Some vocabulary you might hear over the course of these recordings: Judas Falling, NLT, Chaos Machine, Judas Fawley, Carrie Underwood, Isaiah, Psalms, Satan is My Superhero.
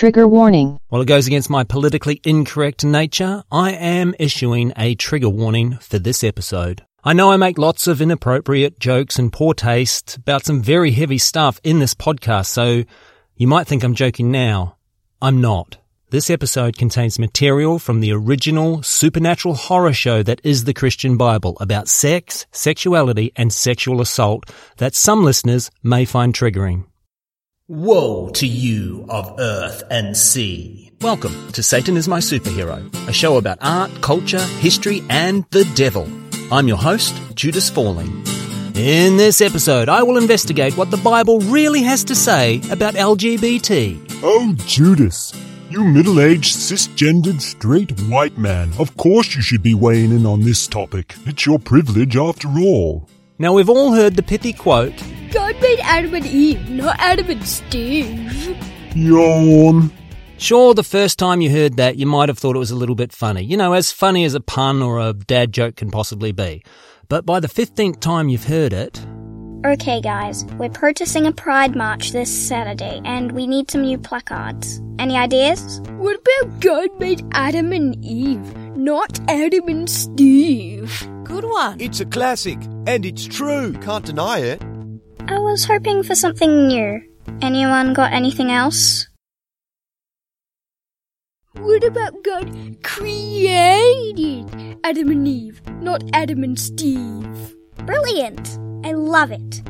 Trigger warning. While it goes against my politically incorrect nature, I am issuing a trigger warning for this episode. I know I make lots of inappropriate jokes and poor taste about some very heavy stuff in this podcast, so you might think I'm joking now. I'm not. This episode contains material from the original supernatural horror show that is the Christian Bible about sex, sexuality, and sexual assault that some listeners may find triggering. Woe to you of earth and sea. Welcome to Satan is My Superhero, a show about art, culture, history, and the devil. I'm your host, Judas Falling. In this episode, I will investigate what the Bible really has to say about LGBT. Oh, Judas. You middle-aged, cisgendered, straight white man. Of course you should be weighing in on this topic. It's your privilege after all. Now, we've all heard the pithy quote, God made Adam and Eve, not Adam and Steve. Yawn. Sure, the first time you heard that, you might have thought it was a little bit funny. You know, as funny as a pun or a dad joke can possibly be. But by the 15th time you've heard it... Okay guys, we're purchasing a Pride March this Saturday and we need some new placards. Any ideas? What about God made Adam and Eve, not Adam and Steve? Good one. It's a classic and it's true. Can't deny it. I was hoping for something new. Anyone got anything else? What about God created Adam and Eve, not Adam and Steve? Brilliant. I love it.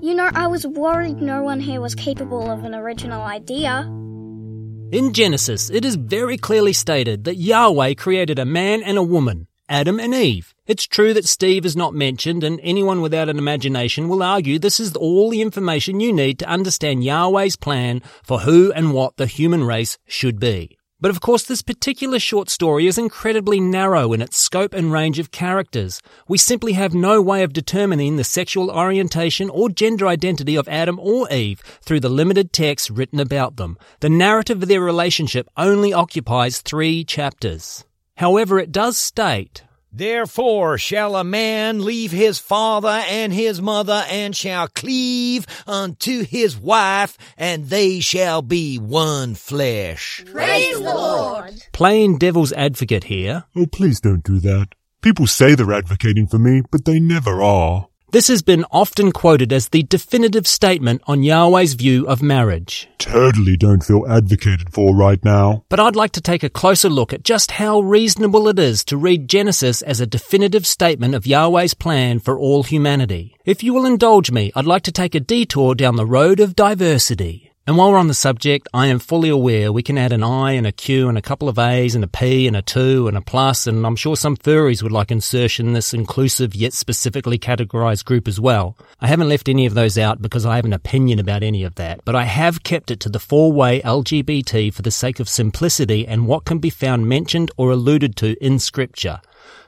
You know, I was worried no one here was capable of an original idea. In Genesis, it is very clearly stated that Yahweh created a man and a woman, Adam and Eve. It's true that Steve is not mentioned, and anyone without an imagination will argue this is all the information you need to understand Yahweh's plan for who and what the human race should be. But of course, this particular short story is incredibly narrow in its scope and range of characters. We simply have no way of determining the sexual orientation or gender identity of Adam or Eve through the limited text written about them. The narrative of their relationship only occupies 3 chapters. However, it does state, Therefore shall a man leave his father and his mother and shall cleave unto his wife, and they shall be one flesh. Praise the Lord! Playing devil's advocate here. Oh, please don't do that. People say they're advocating for me, but they never are. This has been often quoted as the definitive statement on Yahweh's view of marriage. Totally don't feel advocated for right now. But I'd like to take a closer look at just how reasonable it is to read Genesis as a definitive statement of Yahweh's plan for all humanity. If you will indulge me, I'd like to take a detour down the road of diversity. And while we're on the subject, I am fully aware we can add an I and a Q and a couple of A's and a P and a 2 and a plus, and I'm sure some furries would like insertion in this inclusive yet specifically categorized group as well. I haven't left any of those out because I have an opinion about any of that, but I have kept it to the 4-way LGBT for the sake of simplicity and what can be found mentioned or alluded to in Scripture.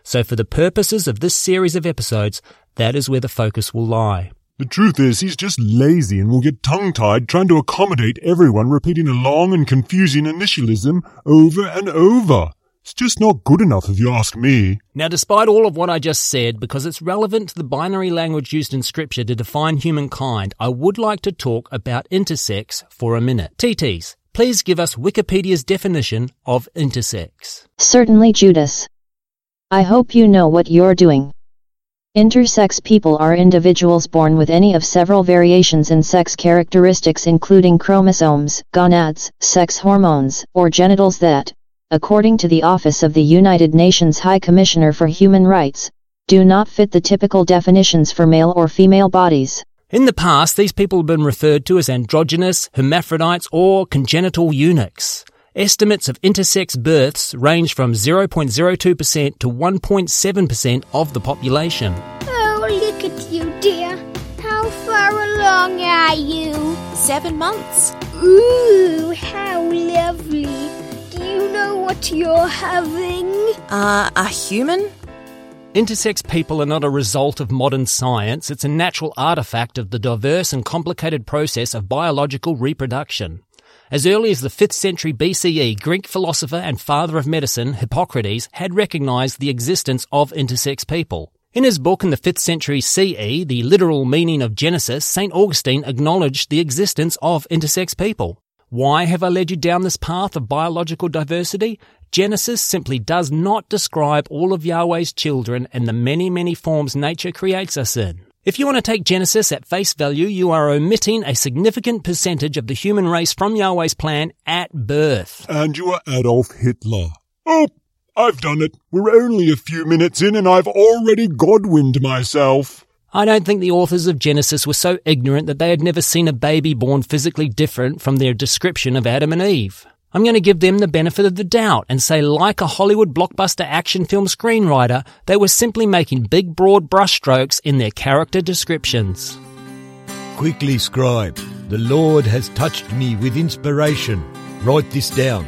So for the purposes of this series of episodes, that is where the focus will lie. The truth is, he's just lazy and will get tongue-tied trying to accommodate everyone repeating a long and confusing initialism over and over. It's just not good enough if you ask me. Now, despite all of what I just said, because it's relevant to the binary language used in Scripture to define humankind, I would like to talk about intersex for a minute. TTs, please give us Wikipedia's definition of intersex. Certainly, Judas. I hope you know what you're doing. Intersex people are individuals born with any of several variations in sex characteristics including chromosomes, gonads, sex hormones, or genitals that, according to the Office of the United Nations High Commissioner for Human Rights, do not fit the typical definitions for male or female bodies. In the past, these people have been referred to as androgynous, hermaphrodites, or congenital eunuchs. Estimates of intersex births range from 0.02% to 1.7% of the population. Oh, look at you, dear. How far along are you? 7 months. Ooh, how lovely. Do you know what you're having? A human? Intersex people are not a result of modern science. It's a natural artifact of the diverse and complicated process of biological reproduction. As early as the 5th century BCE, Greek philosopher and father of medicine, Hippocrates, had recognized the existence of intersex people. In his book in the 5th century CE, The Literal Meaning of Genesis, St. Augustine acknowledged the existence of intersex people. Why have I led you down this path of biological diversity? Genesis simply does not describe all of Yahweh's children and the many, many forms nature creates us in. If you want to take Genesis at face value, you are omitting a significant percentage of the human race from Yahweh's plan at birth. And you are Adolf Hitler. Oh, I've done it. We're only a few minutes in and I've already Godwined myself. I don't think the authors of Genesis were so ignorant that they had never seen a baby born physically different from their description of Adam and Eve. I'm going to give them the benefit of the doubt and say, like a Hollywood blockbuster action film screenwriter, they were simply making big, broad brushstrokes in their character descriptions. Quickly, scribe. The Lord has touched me with inspiration. Write this down.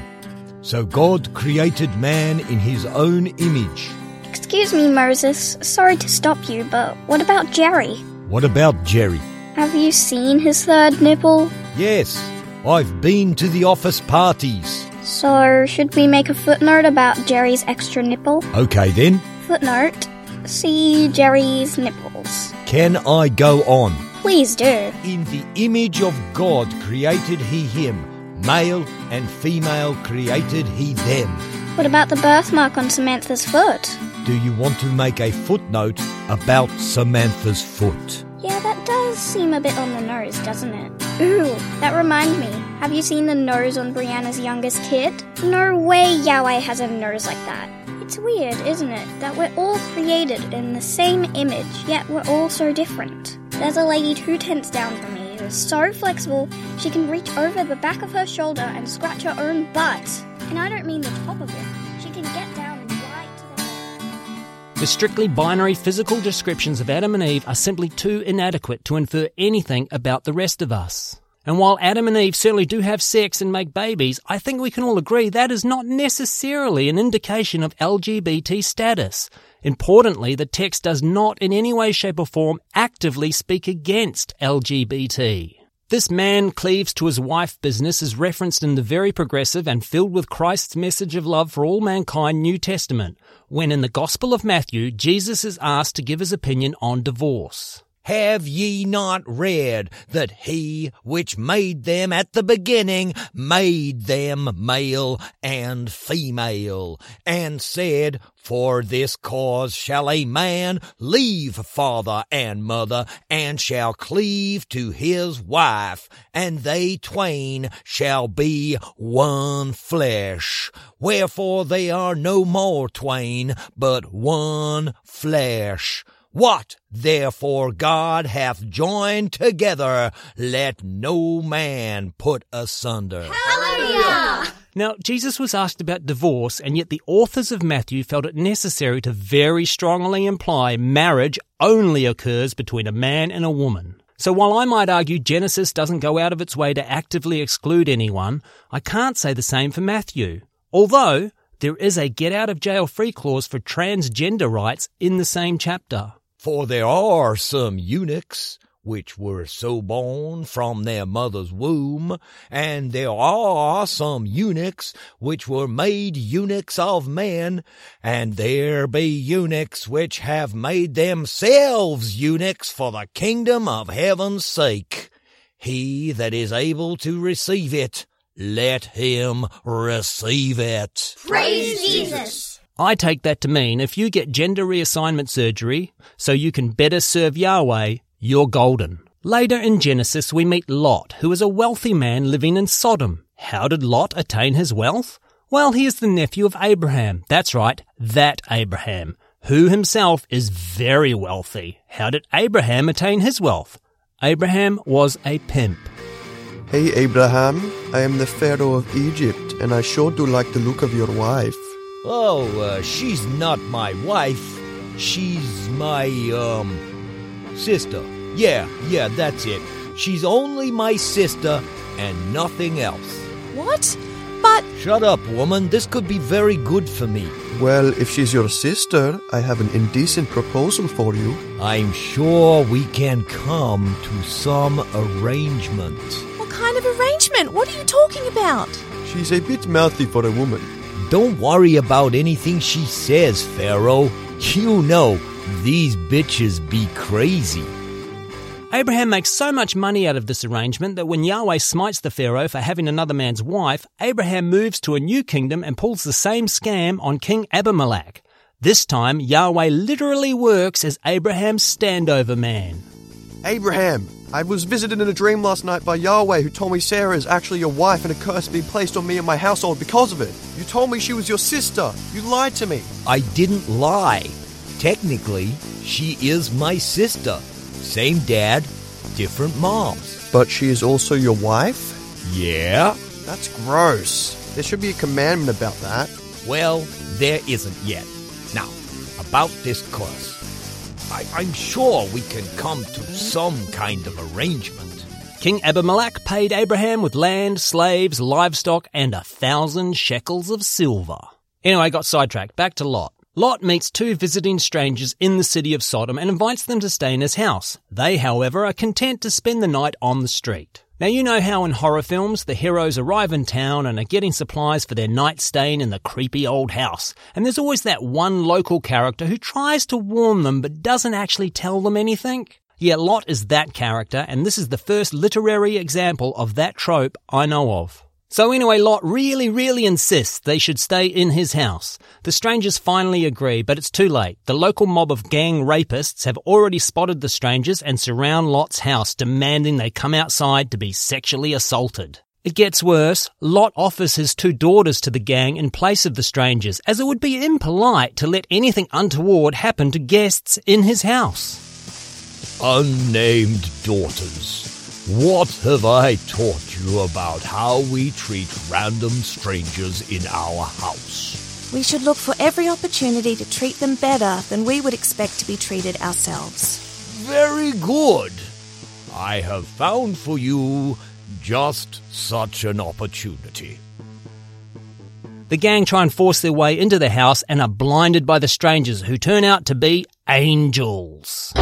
So God created man in his own image. Excuse me, Moses. Sorry to stop you, but what about Jerry? What about Jerry? Have you seen his third nipple? Yes. I've been to the office parties. So, should we make a footnote about Jerry's extra nipple? Okay then. Footnote. See Jerry's nipples. Can I go on? Please do. In the image of God created he him. Male and female created he them. What about the birthmark on Samantha's foot? Do you want to make a footnote about Samantha's foot? Yeah, that does seem a bit on the nose, doesn't it? Ooh, that reminds me. Have you seen the nose on Brianna's youngest kid? No way Yahweh has a nose like that. It's weird, isn't it, that we're all created in the same image, yet we're all so different. There's a lady 2 tenths down from me who's so flexible, she can reach over the back of her shoulder and scratch her own butt. And I don't mean the top of it. She can get down and right to the... The strictly binary physical descriptions of Adam and Eve are simply too inadequate to infer anything about the rest of us. And while Adam and Eve certainly do have sex and make babies, I think we can all agree that is not necessarily an indication of LGBT status. Importantly, the text does not in any way, shape or form actively speak against LGBT. This man cleaves to his wife business is referenced in the very progressive and filled with Christ's message of love for all mankind New Testament, when in the Gospel of Matthew, Jesus is asked to give his opinion on divorce. Have ye not read that he which made them at the beginning made them male and female, and said, For this cause shall a man leave father and mother, and shall cleave to his wife, and they twain shall be one flesh. Wherefore they are no more twain, but one flesh. What, therefore, God hath joined together, let no man put asunder. Hallelujah! Now, Jesus was asked about divorce, and yet the authors of Matthew felt it necessary to very strongly imply marriage only occurs between a man and a woman. So while I might argue Genesis doesn't go out of its way to actively exclude anyone, I can't say the same for Matthew. Although, there is a get-out-of-jail-free clause for transgender rights in the same chapter. For there are some eunuchs which were so born from their mother's womb, and there are some eunuchs which were made eunuchs of men, and there be eunuchs which have made themselves eunuchs for the kingdom of heaven's sake. He that is able to receive it, let him receive it. Praise Jesus! I take that to mean if you get gender reassignment surgery so you can better serve Yahweh, you're golden. Later in Genesis, we meet Lot, who is a wealthy man living in Sodom. How did Lot attain his wealth? Well, he is the nephew of Abraham. That's right, that Abraham, who himself is very wealthy. How did Abraham attain his wealth? Abraham was a pimp. Hey, Abraham, I am the Pharaoh of Egypt, and I sure do like the look of your wife. Oh, she's not my wife. She's my, sister. Yeah, that's it. She's only my sister and nothing else. What? But... Shut up, woman. This could be very good for me. Well, if she's your sister, I have an indecent proposal for you. I'm sure we can come to some arrangement. What kind of arrangement? What are you talking about? She's a bit mouthy for a woman. Don't worry about anything she says, Pharaoh. You know, these bitches be crazy. Abraham makes so much money out of this arrangement that when Yahweh smites the Pharaoh for having another man's wife, Abraham moves to a new kingdom and pulls the same scam on King Abimelech. This time, Yahweh literally works as Abraham's standover man. Abraham, I was visited in a dream last night by Yahweh, who told me Sarah is actually your wife and a curse being placed on me and my household because of it. You told me she was your sister. You lied to me. I didn't lie. Technically, she is my sister. Same dad, different moms. But she is also your wife? Yeah. That's gross. There should be a commandment about that. Well, there isn't yet. Now, about this curse. I'm sure we can come to some kind of arrangement. King Abimelech paid Abraham with land, slaves, livestock, and 1,000 shekels of silver. Anyway, I got sidetracked. Back to Lot. Lot meets two visiting strangers in the city of Sodom and invites them to stay in his house. They, however, are content to spend the night on the street. Now, you know how in horror films the heroes arrive in town and are getting supplies for their night staying in the creepy old house. And there's always that one local character who tries to warn them but doesn't actually tell them anything. Yeah, Lot is that character, and this is the first literary example of that trope I know of. So anyway, Lot really insists they should stay in his house. The strangers finally agree, but it's too late. The local mob of gang rapists have already spotted the strangers and surround Lot's house, demanding they come outside to be sexually assaulted. It gets worse. Lot offers his two daughters to the gang in place of the strangers, as it would be impolite to let anything untoward happen to guests in his house. Unnamed daughters. What have I taught you about how we treat random strangers in our house? We should look for every opportunity to treat them better than we would expect to be treated ourselves. Very good. I have found for you just such an opportunity. The gang try and force their way into the house and are blinded by the strangers, who turn out to be angels.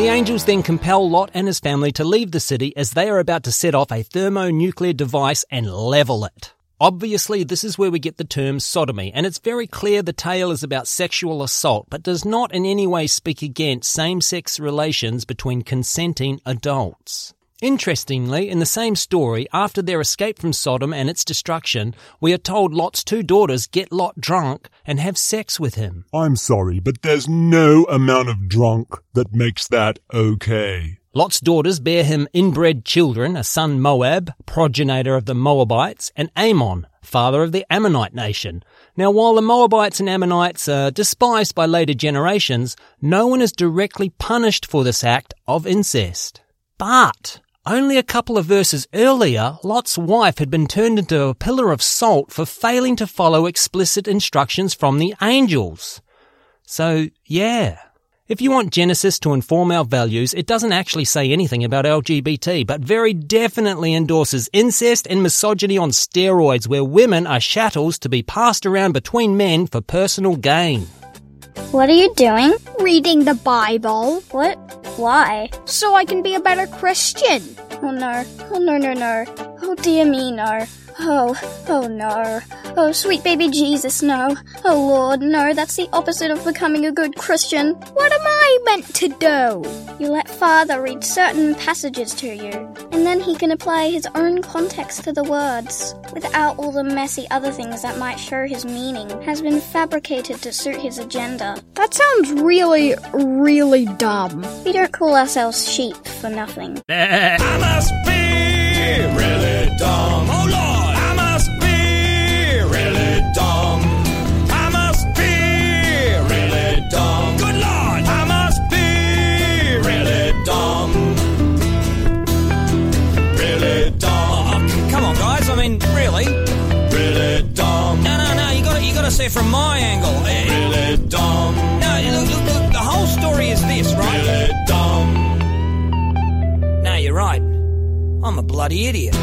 The angels then compel Lot and his family to leave the city as they are about to set off a thermonuclear device and level it. Obviously, this is where we get the term sodomy, and it's very clear the tale is about sexual assault, but does not in any way speak against same-sex relations between consenting adults. Interestingly, in the same story, after their escape from Sodom and its destruction, we are told Lot's two daughters get Lot drunk and have sex with him. I'm sorry, but there's no amount of drunk that makes that okay. Lot's daughters bear him inbred children, a son Moab, progenitor of the Moabites, and Ammon, father of the Ammonite nation. Now, while the Moabites and Ammonites are despised by later generations, no one is directly punished for this act of incest. But only a couple of verses earlier, Lot's wife had been turned into a pillar of salt for failing to follow explicit instructions from the angels. So, yeah. If you want Genesis to inform our values, it doesn't actually say anything about LGBT, but very definitely endorses incest and misogyny on steroids, where women are chattels to be passed around between men for personal gain. What are you doing? Reading the Bible. What? Why? So I can be a better Christian. Oh no. Oh no. Oh dear me, no. Oh no. Oh sweet baby Jesus, no. Oh Lord, no, that's the opposite of becoming a good Christian. What am I meant to do? You let Father read certain passages to you, and then he can apply his own context to the words, without all the messy other things that might show his meaning has been fabricated to suit his agenda. That sounds really dumb. We don't call ourselves sheep for nothing. I must be really dumb. Oh Lord! Say from my angle, really dumb. No, look, the whole story is this, right? Really dumb. No, you're right. I'm a bloody idiot.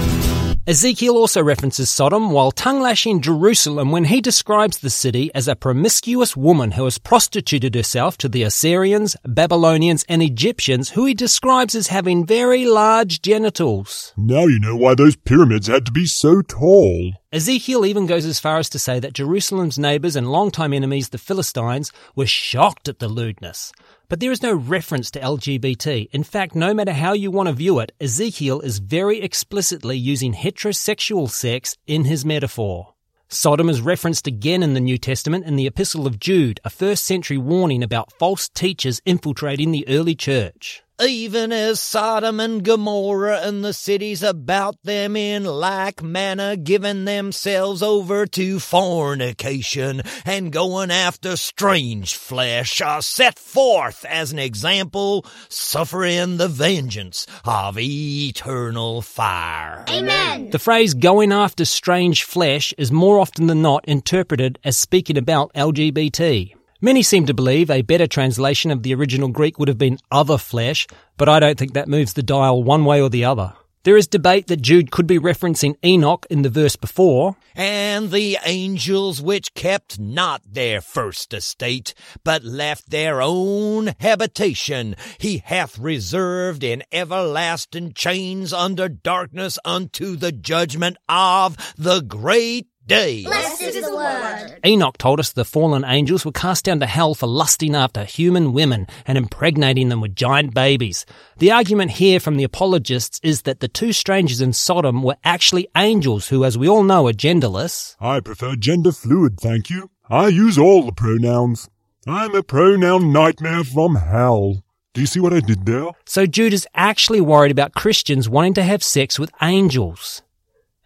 Ezekiel also references Sodom while tongue-lashing Jerusalem when he describes the city as a promiscuous woman who has prostituted herself to the Assyrians, Babylonians and Egyptians, who he describes as having very large genitals. Now you know why those pyramids had to be so tall. Ezekiel even goes as far as to say that Jerusalem's neighbours and longtime enemies, the Philistines, were shocked at the lewdness. But there is no reference to LGBT. In fact, no matter how you want to view it, Ezekiel is very explicitly using heterosexual sex in his metaphor. Sodom is referenced again in the New Testament in the Epistle of Jude, a first-century warning about false teachers infiltrating the early church. Even as Sodom and Gomorrah and the cities about them in like manner giving themselves over to fornication and going after strange flesh are set forth as an example, suffering the vengeance of eternal fire. Amen. The phrase going after strange flesh is more often than not interpreted as speaking about LGBT. Many seem to believe a better translation of the original Greek would have been other flesh, but I don't think that moves the dial one way or the other. There is debate that Jude could be referencing Enoch in the verse before. And the angels which kept not their first estate, but left their own habitation, he hath reserved in everlasting chains under darkness unto the judgment of the great day. Blessed is the Lord. Enoch told us the fallen angels were cast down to hell for lusting after human women and impregnating them with giant babies. The argument here from the apologists is that the two strangers in Sodom were actually angels who, as we all know, are genderless. I prefer gender fluid, thank you. I use all the pronouns. I'm a pronoun nightmare from hell. Do you see what I did there? So Jude is actually worried about Christians wanting to have sex with angels.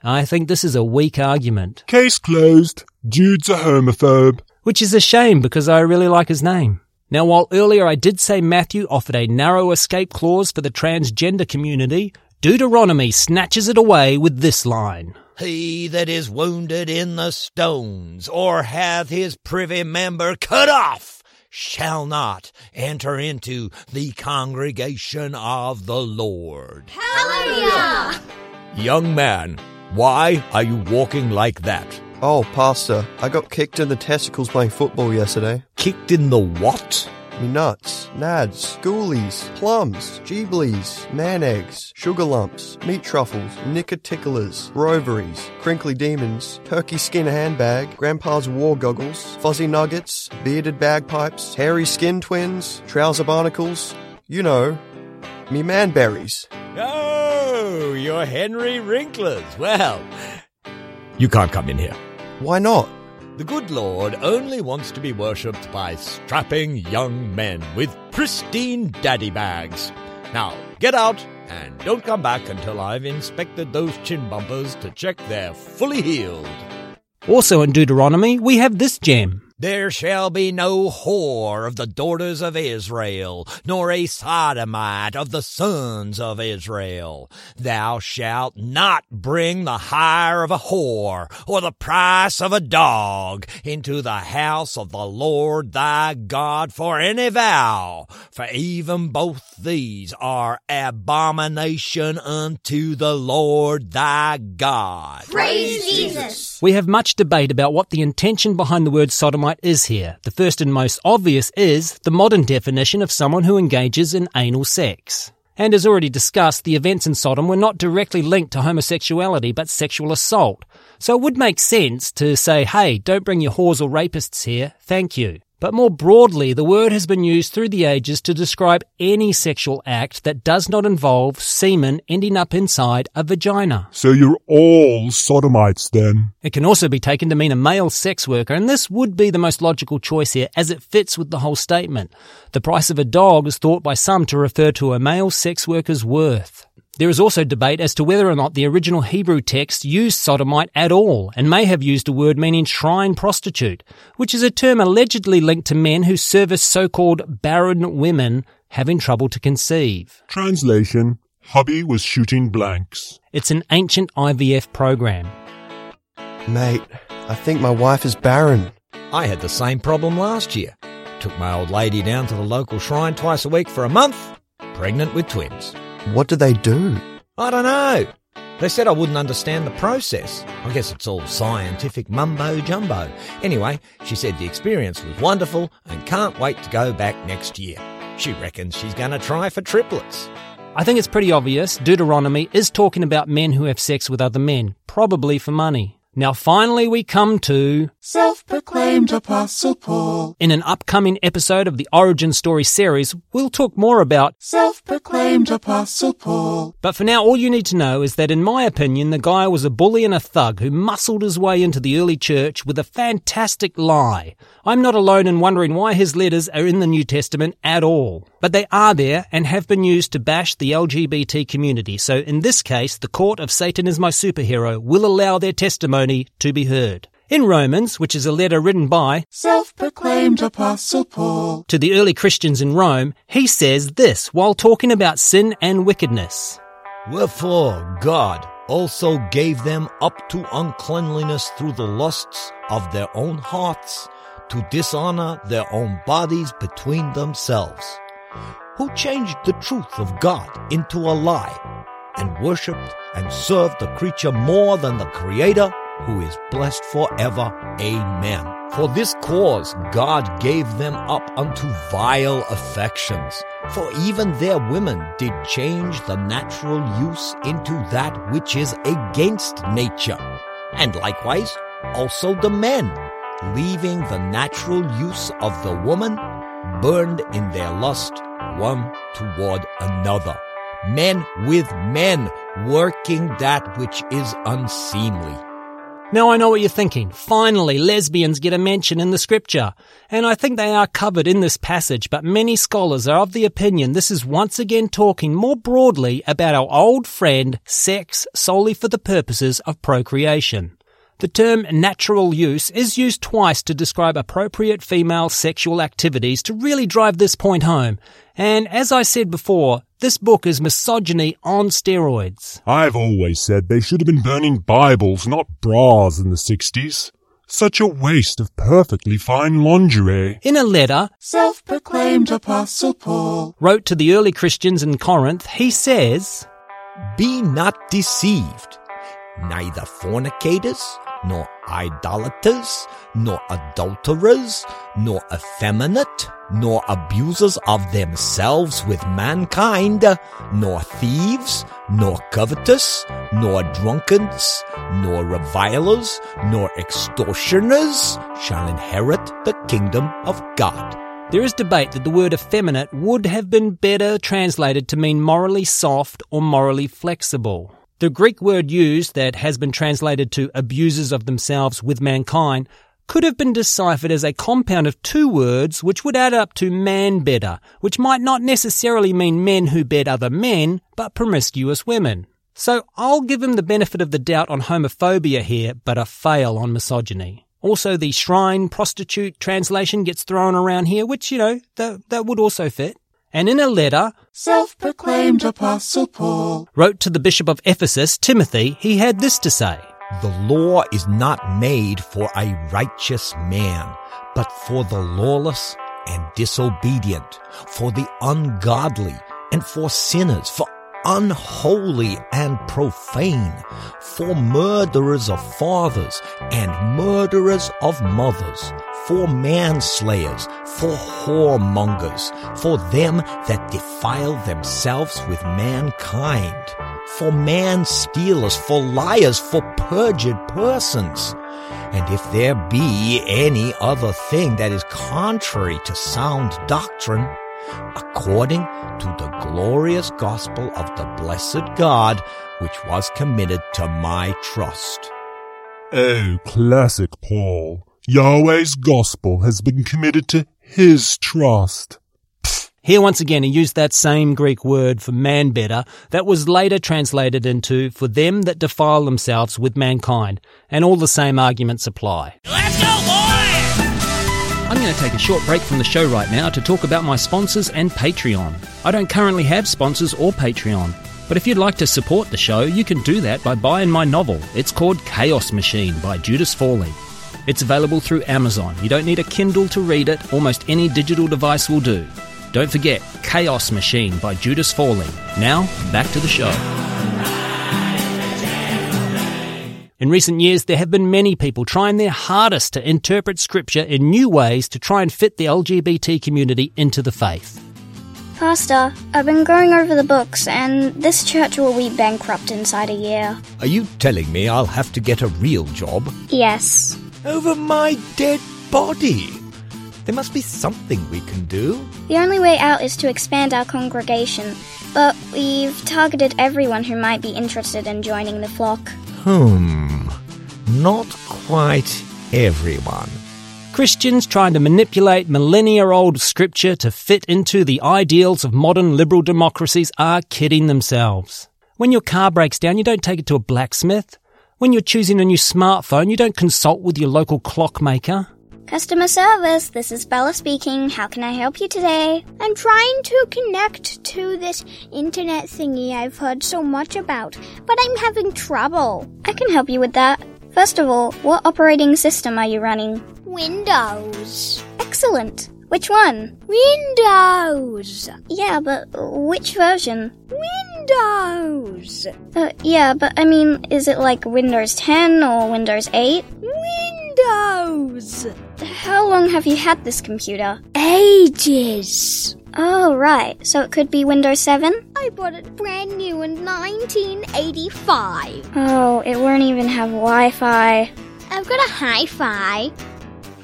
I think this is a weak argument. Case closed. Jude's a homophobe. Which is a shame because I really like his name. Now, while earlier I did say Matthew offered a narrow escape clause for the transgender community, Deuteronomy snatches it away with this line. He that is wounded in the stones or hath his privy member cut off shall not enter into the congregation of the Lord. Hallelujah! Young man, why are you walking like that? Oh, Pastor, I got kicked in the testicles playing football yesterday. Kicked in the what? Me nuts, nads, ghoulies, plums, geeblies, man eggs, sugar lumps, meat truffles, knicker ticklers, roveries, crinkly demons, turkey skin handbag, grandpa's war goggles, fuzzy nuggets, bearded bagpipes, hairy skin twins, trouser barnacles, you know, me manberries. Oh, you're Henry Wrinklers. Well, you can't come in here. Why not? The good Lord only wants to be worshipped by strapping young men with pristine daddy bags. Now, get out and don't come back until I've inspected those chin bumpers to check they're fully healed. Also in Deuteronomy, we have this gem. There shall be no whore of the daughters of Israel, nor a sodomite of the sons of Israel. Thou shalt not bring the hire of a whore, or the price of a dog, into the house of the Lord thy God for any vow, for even both these are abomination unto the Lord thy God. Praise Jesus! We have much debate about what the intention behind the word sodomite is here. The first and most obvious is the modern definition of someone who engages in anal sex. And as already discussed, the events in Sodom were not directly linked to homosexuality but sexual assault. So it would make sense to say, hey, don't bring your whores or rapists here, thank you. But more broadly, the word has been used through the ages to describe any sexual act that does not involve semen ending up inside a vagina. So you're all sodomites then? It can also be taken to mean a male sex worker, and this would be the most logical choice here as it fits with the whole statement. The price of a dog is thought by some to refer to a male sex worker's worth. There is also debate as to whether or not the original Hebrew text used sodomite at all and may have used a word meaning shrine prostitute, which is a term allegedly linked to men who service so-called barren women having trouble to conceive. Translation, hubby was shooting blanks. It's an ancient IVF program. Mate, I think my wife is barren. I had the same problem last year. Took my old lady down to the local shrine twice a week for a month, pregnant with twins. What do they do? I don't know. They said I wouldn't understand the process. I guess it's all scientific mumbo-jumbo. Anyway, she said the experience was wonderful and can't wait to go back next year. She reckons she's going to try for triplets. I think it's pretty obvious Deuteronomy is talking about men who have sex with other men, probably for money. Now finally we come to self-proclaimed Apostle Paul. In an upcoming episode of the Origin Story series, we'll talk more about self-proclaimed Apostle Paul. But for now, all you need to know is that, in my opinion, the guy was a bully and a thug who muscled his way into the early church with a fantastic lie. I'm not alone in wondering why his letters are in the New Testament at all. But they are there and have been used to bash the LGBT community. So in this case, the court of Satan is My Superhero will allow their testimony to be heard. In Romans, which is a letter written by self-proclaimed Apostle Paul to the early Christians in Rome, he says this while talking about sin and wickedness. Wherefore God also gave them up to uncleanliness through the lusts of their own hearts, to dishonor their own bodies between themselves, who changed the truth of God into a lie, and worshipped and served the creature more than the Creator, who is blessed forever. Amen. For this cause God gave them up unto vile affections. For even their women did change the natural use into that which is against nature. And likewise also the men, leaving the natural use of the woman, burned in their lust one toward another. Men with men, working that which is unseemly. Now I know what you're thinking. Finally, lesbians get a mention in the scripture. And I think they are covered in this passage, but many scholars are of the opinion this is once again talking more broadly about our old friend, sex, solely for the purposes of procreation. The term natural use is used twice to describe appropriate female sexual activities to really drive this point home. And as I said before, this book is misogyny on steroids. I've always said they should have been burning Bibles, not bras, in the 60s. Such a waste of perfectly fine lingerie. In a letter, self-proclaimed Apostle Paul wrote to the early Christians in Corinth, he says, Be not deceived, neither fornicators, nor idolaters, nor adulterers, nor effeminate, nor abusers of themselves with mankind, nor thieves, nor covetous, nor drunkards, nor revilers, nor extortioners shall inherit the kingdom of God. There is debate that the word effeminate would have been better translated to mean morally soft or morally flexible. The Greek word used, that has been translated to abusers of themselves with mankind, could have been deciphered as a compound of two words which would add up to man-bedder, which might not necessarily mean men who bed other men, but promiscuous women. So I'll give him the benefit of the doubt on homophobia here, but a fail on misogyny. Also, the shrine prostitute translation gets thrown around here, which, that would also fit. And in a letter, self-proclaimed Apostle Paul wrote to the Bishop of Ephesus, Timothy, he had this to say, The law is not made for a righteous man, but for the lawless and disobedient, for the ungodly and for sinners, for unholy and profane, for murderers of fathers and murderers of mothers, for manslayers, for whoremongers, for them that defile themselves with mankind, for man-stealers, for liars, for perjured persons. And if there be any other thing that is contrary to sound doctrine, according to the glorious gospel of the blessed God, which was committed to my trust. Oh, classic Paul. Yahweh's gospel has been committed to his trust. Here once again he used that same Greek word for man-bedder that was later translated into for them that defile themselves with mankind, and all the same arguments apply. Let's go, boy! I'm going to take a short break from the show right now to talk about my sponsors and Patreon. I don't currently have sponsors or Patreon, but if you'd like to support the show, you can do that by buying my novel. It's called Chaos Machine by Judas Fawley. It's available through Amazon. You don't need a Kindle to read it. Almost any digital device will do. Don't forget Chaos Machine by Judas Fawley. Now, back to the show. In recent years, there have been many people trying their hardest to interpret Scripture in new ways to try and fit the LGBT community into the faith. Pastor, I've been going over the books and this church will be bankrupt inside a year. Are you telling me I'll have to get a real job? Yes. Over my dead body? There must be something we can do. The only way out is to expand our congregation, but we've targeted everyone who might be interested in joining the flock. Not quite everyone. Christians trying to manipulate millennia-old scripture to fit into the ideals of modern liberal democracies are kidding themselves. When your car breaks down, you don't take it to a blacksmith. When you're choosing a new smartphone, you don't consult with your local clockmaker. Customer service, this is Bella speaking. How can I help you today? I'm trying to connect to this internet thingy I've heard so much about, but I'm having trouble. I can help you with that. First of all, what operating system are you running? Windows. Excellent. Which one? Windows. Yeah, but which version? Windows. Yeah, but I mean, is it like Windows 10 or Windows 8? Windows. How long have you had this computer? Ages. Oh, right. So it could be Windows 7? I bought it brand new in 1985. Oh, it won't even have Wi-Fi. I've got a hi-fi.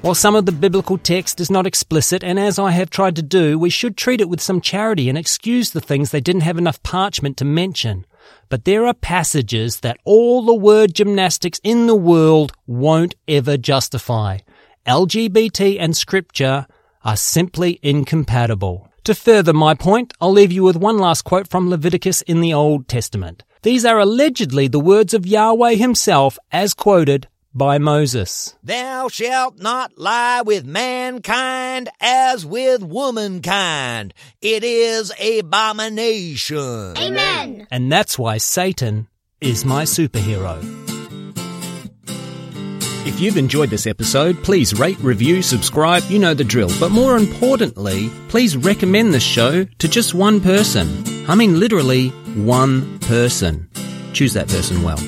While some of the biblical text is not explicit, and as I have tried to do, we should treat it with some charity and excuse the things they didn't have enough parchment to mention. But there are passages that all the word gymnastics in the world won't ever justify. LGBT and Scripture are simply incompatible. To further my point, I'll leave you with one last quote from Leviticus in the Old Testament. These are allegedly the words of Yahweh himself, as quoted by Moses. Thou shalt not lie with mankind as with womankind. It is abomination. Amen. And that's why Satan is my superhero. If you've enjoyed this episode, please rate, review, subscribe, you know the drill. But more importantly, please recommend this show to just one person. I mean literally one person. Choose that person well.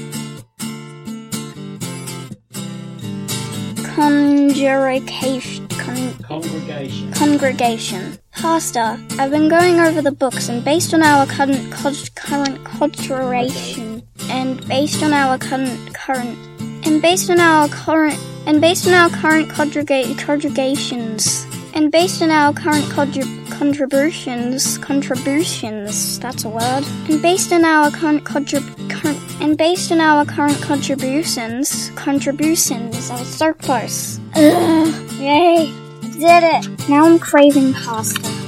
Congregation. Pastor, I've been going over the books, and based on our current contributions, I was so close. Yay! I did it! Now I'm craving pasta.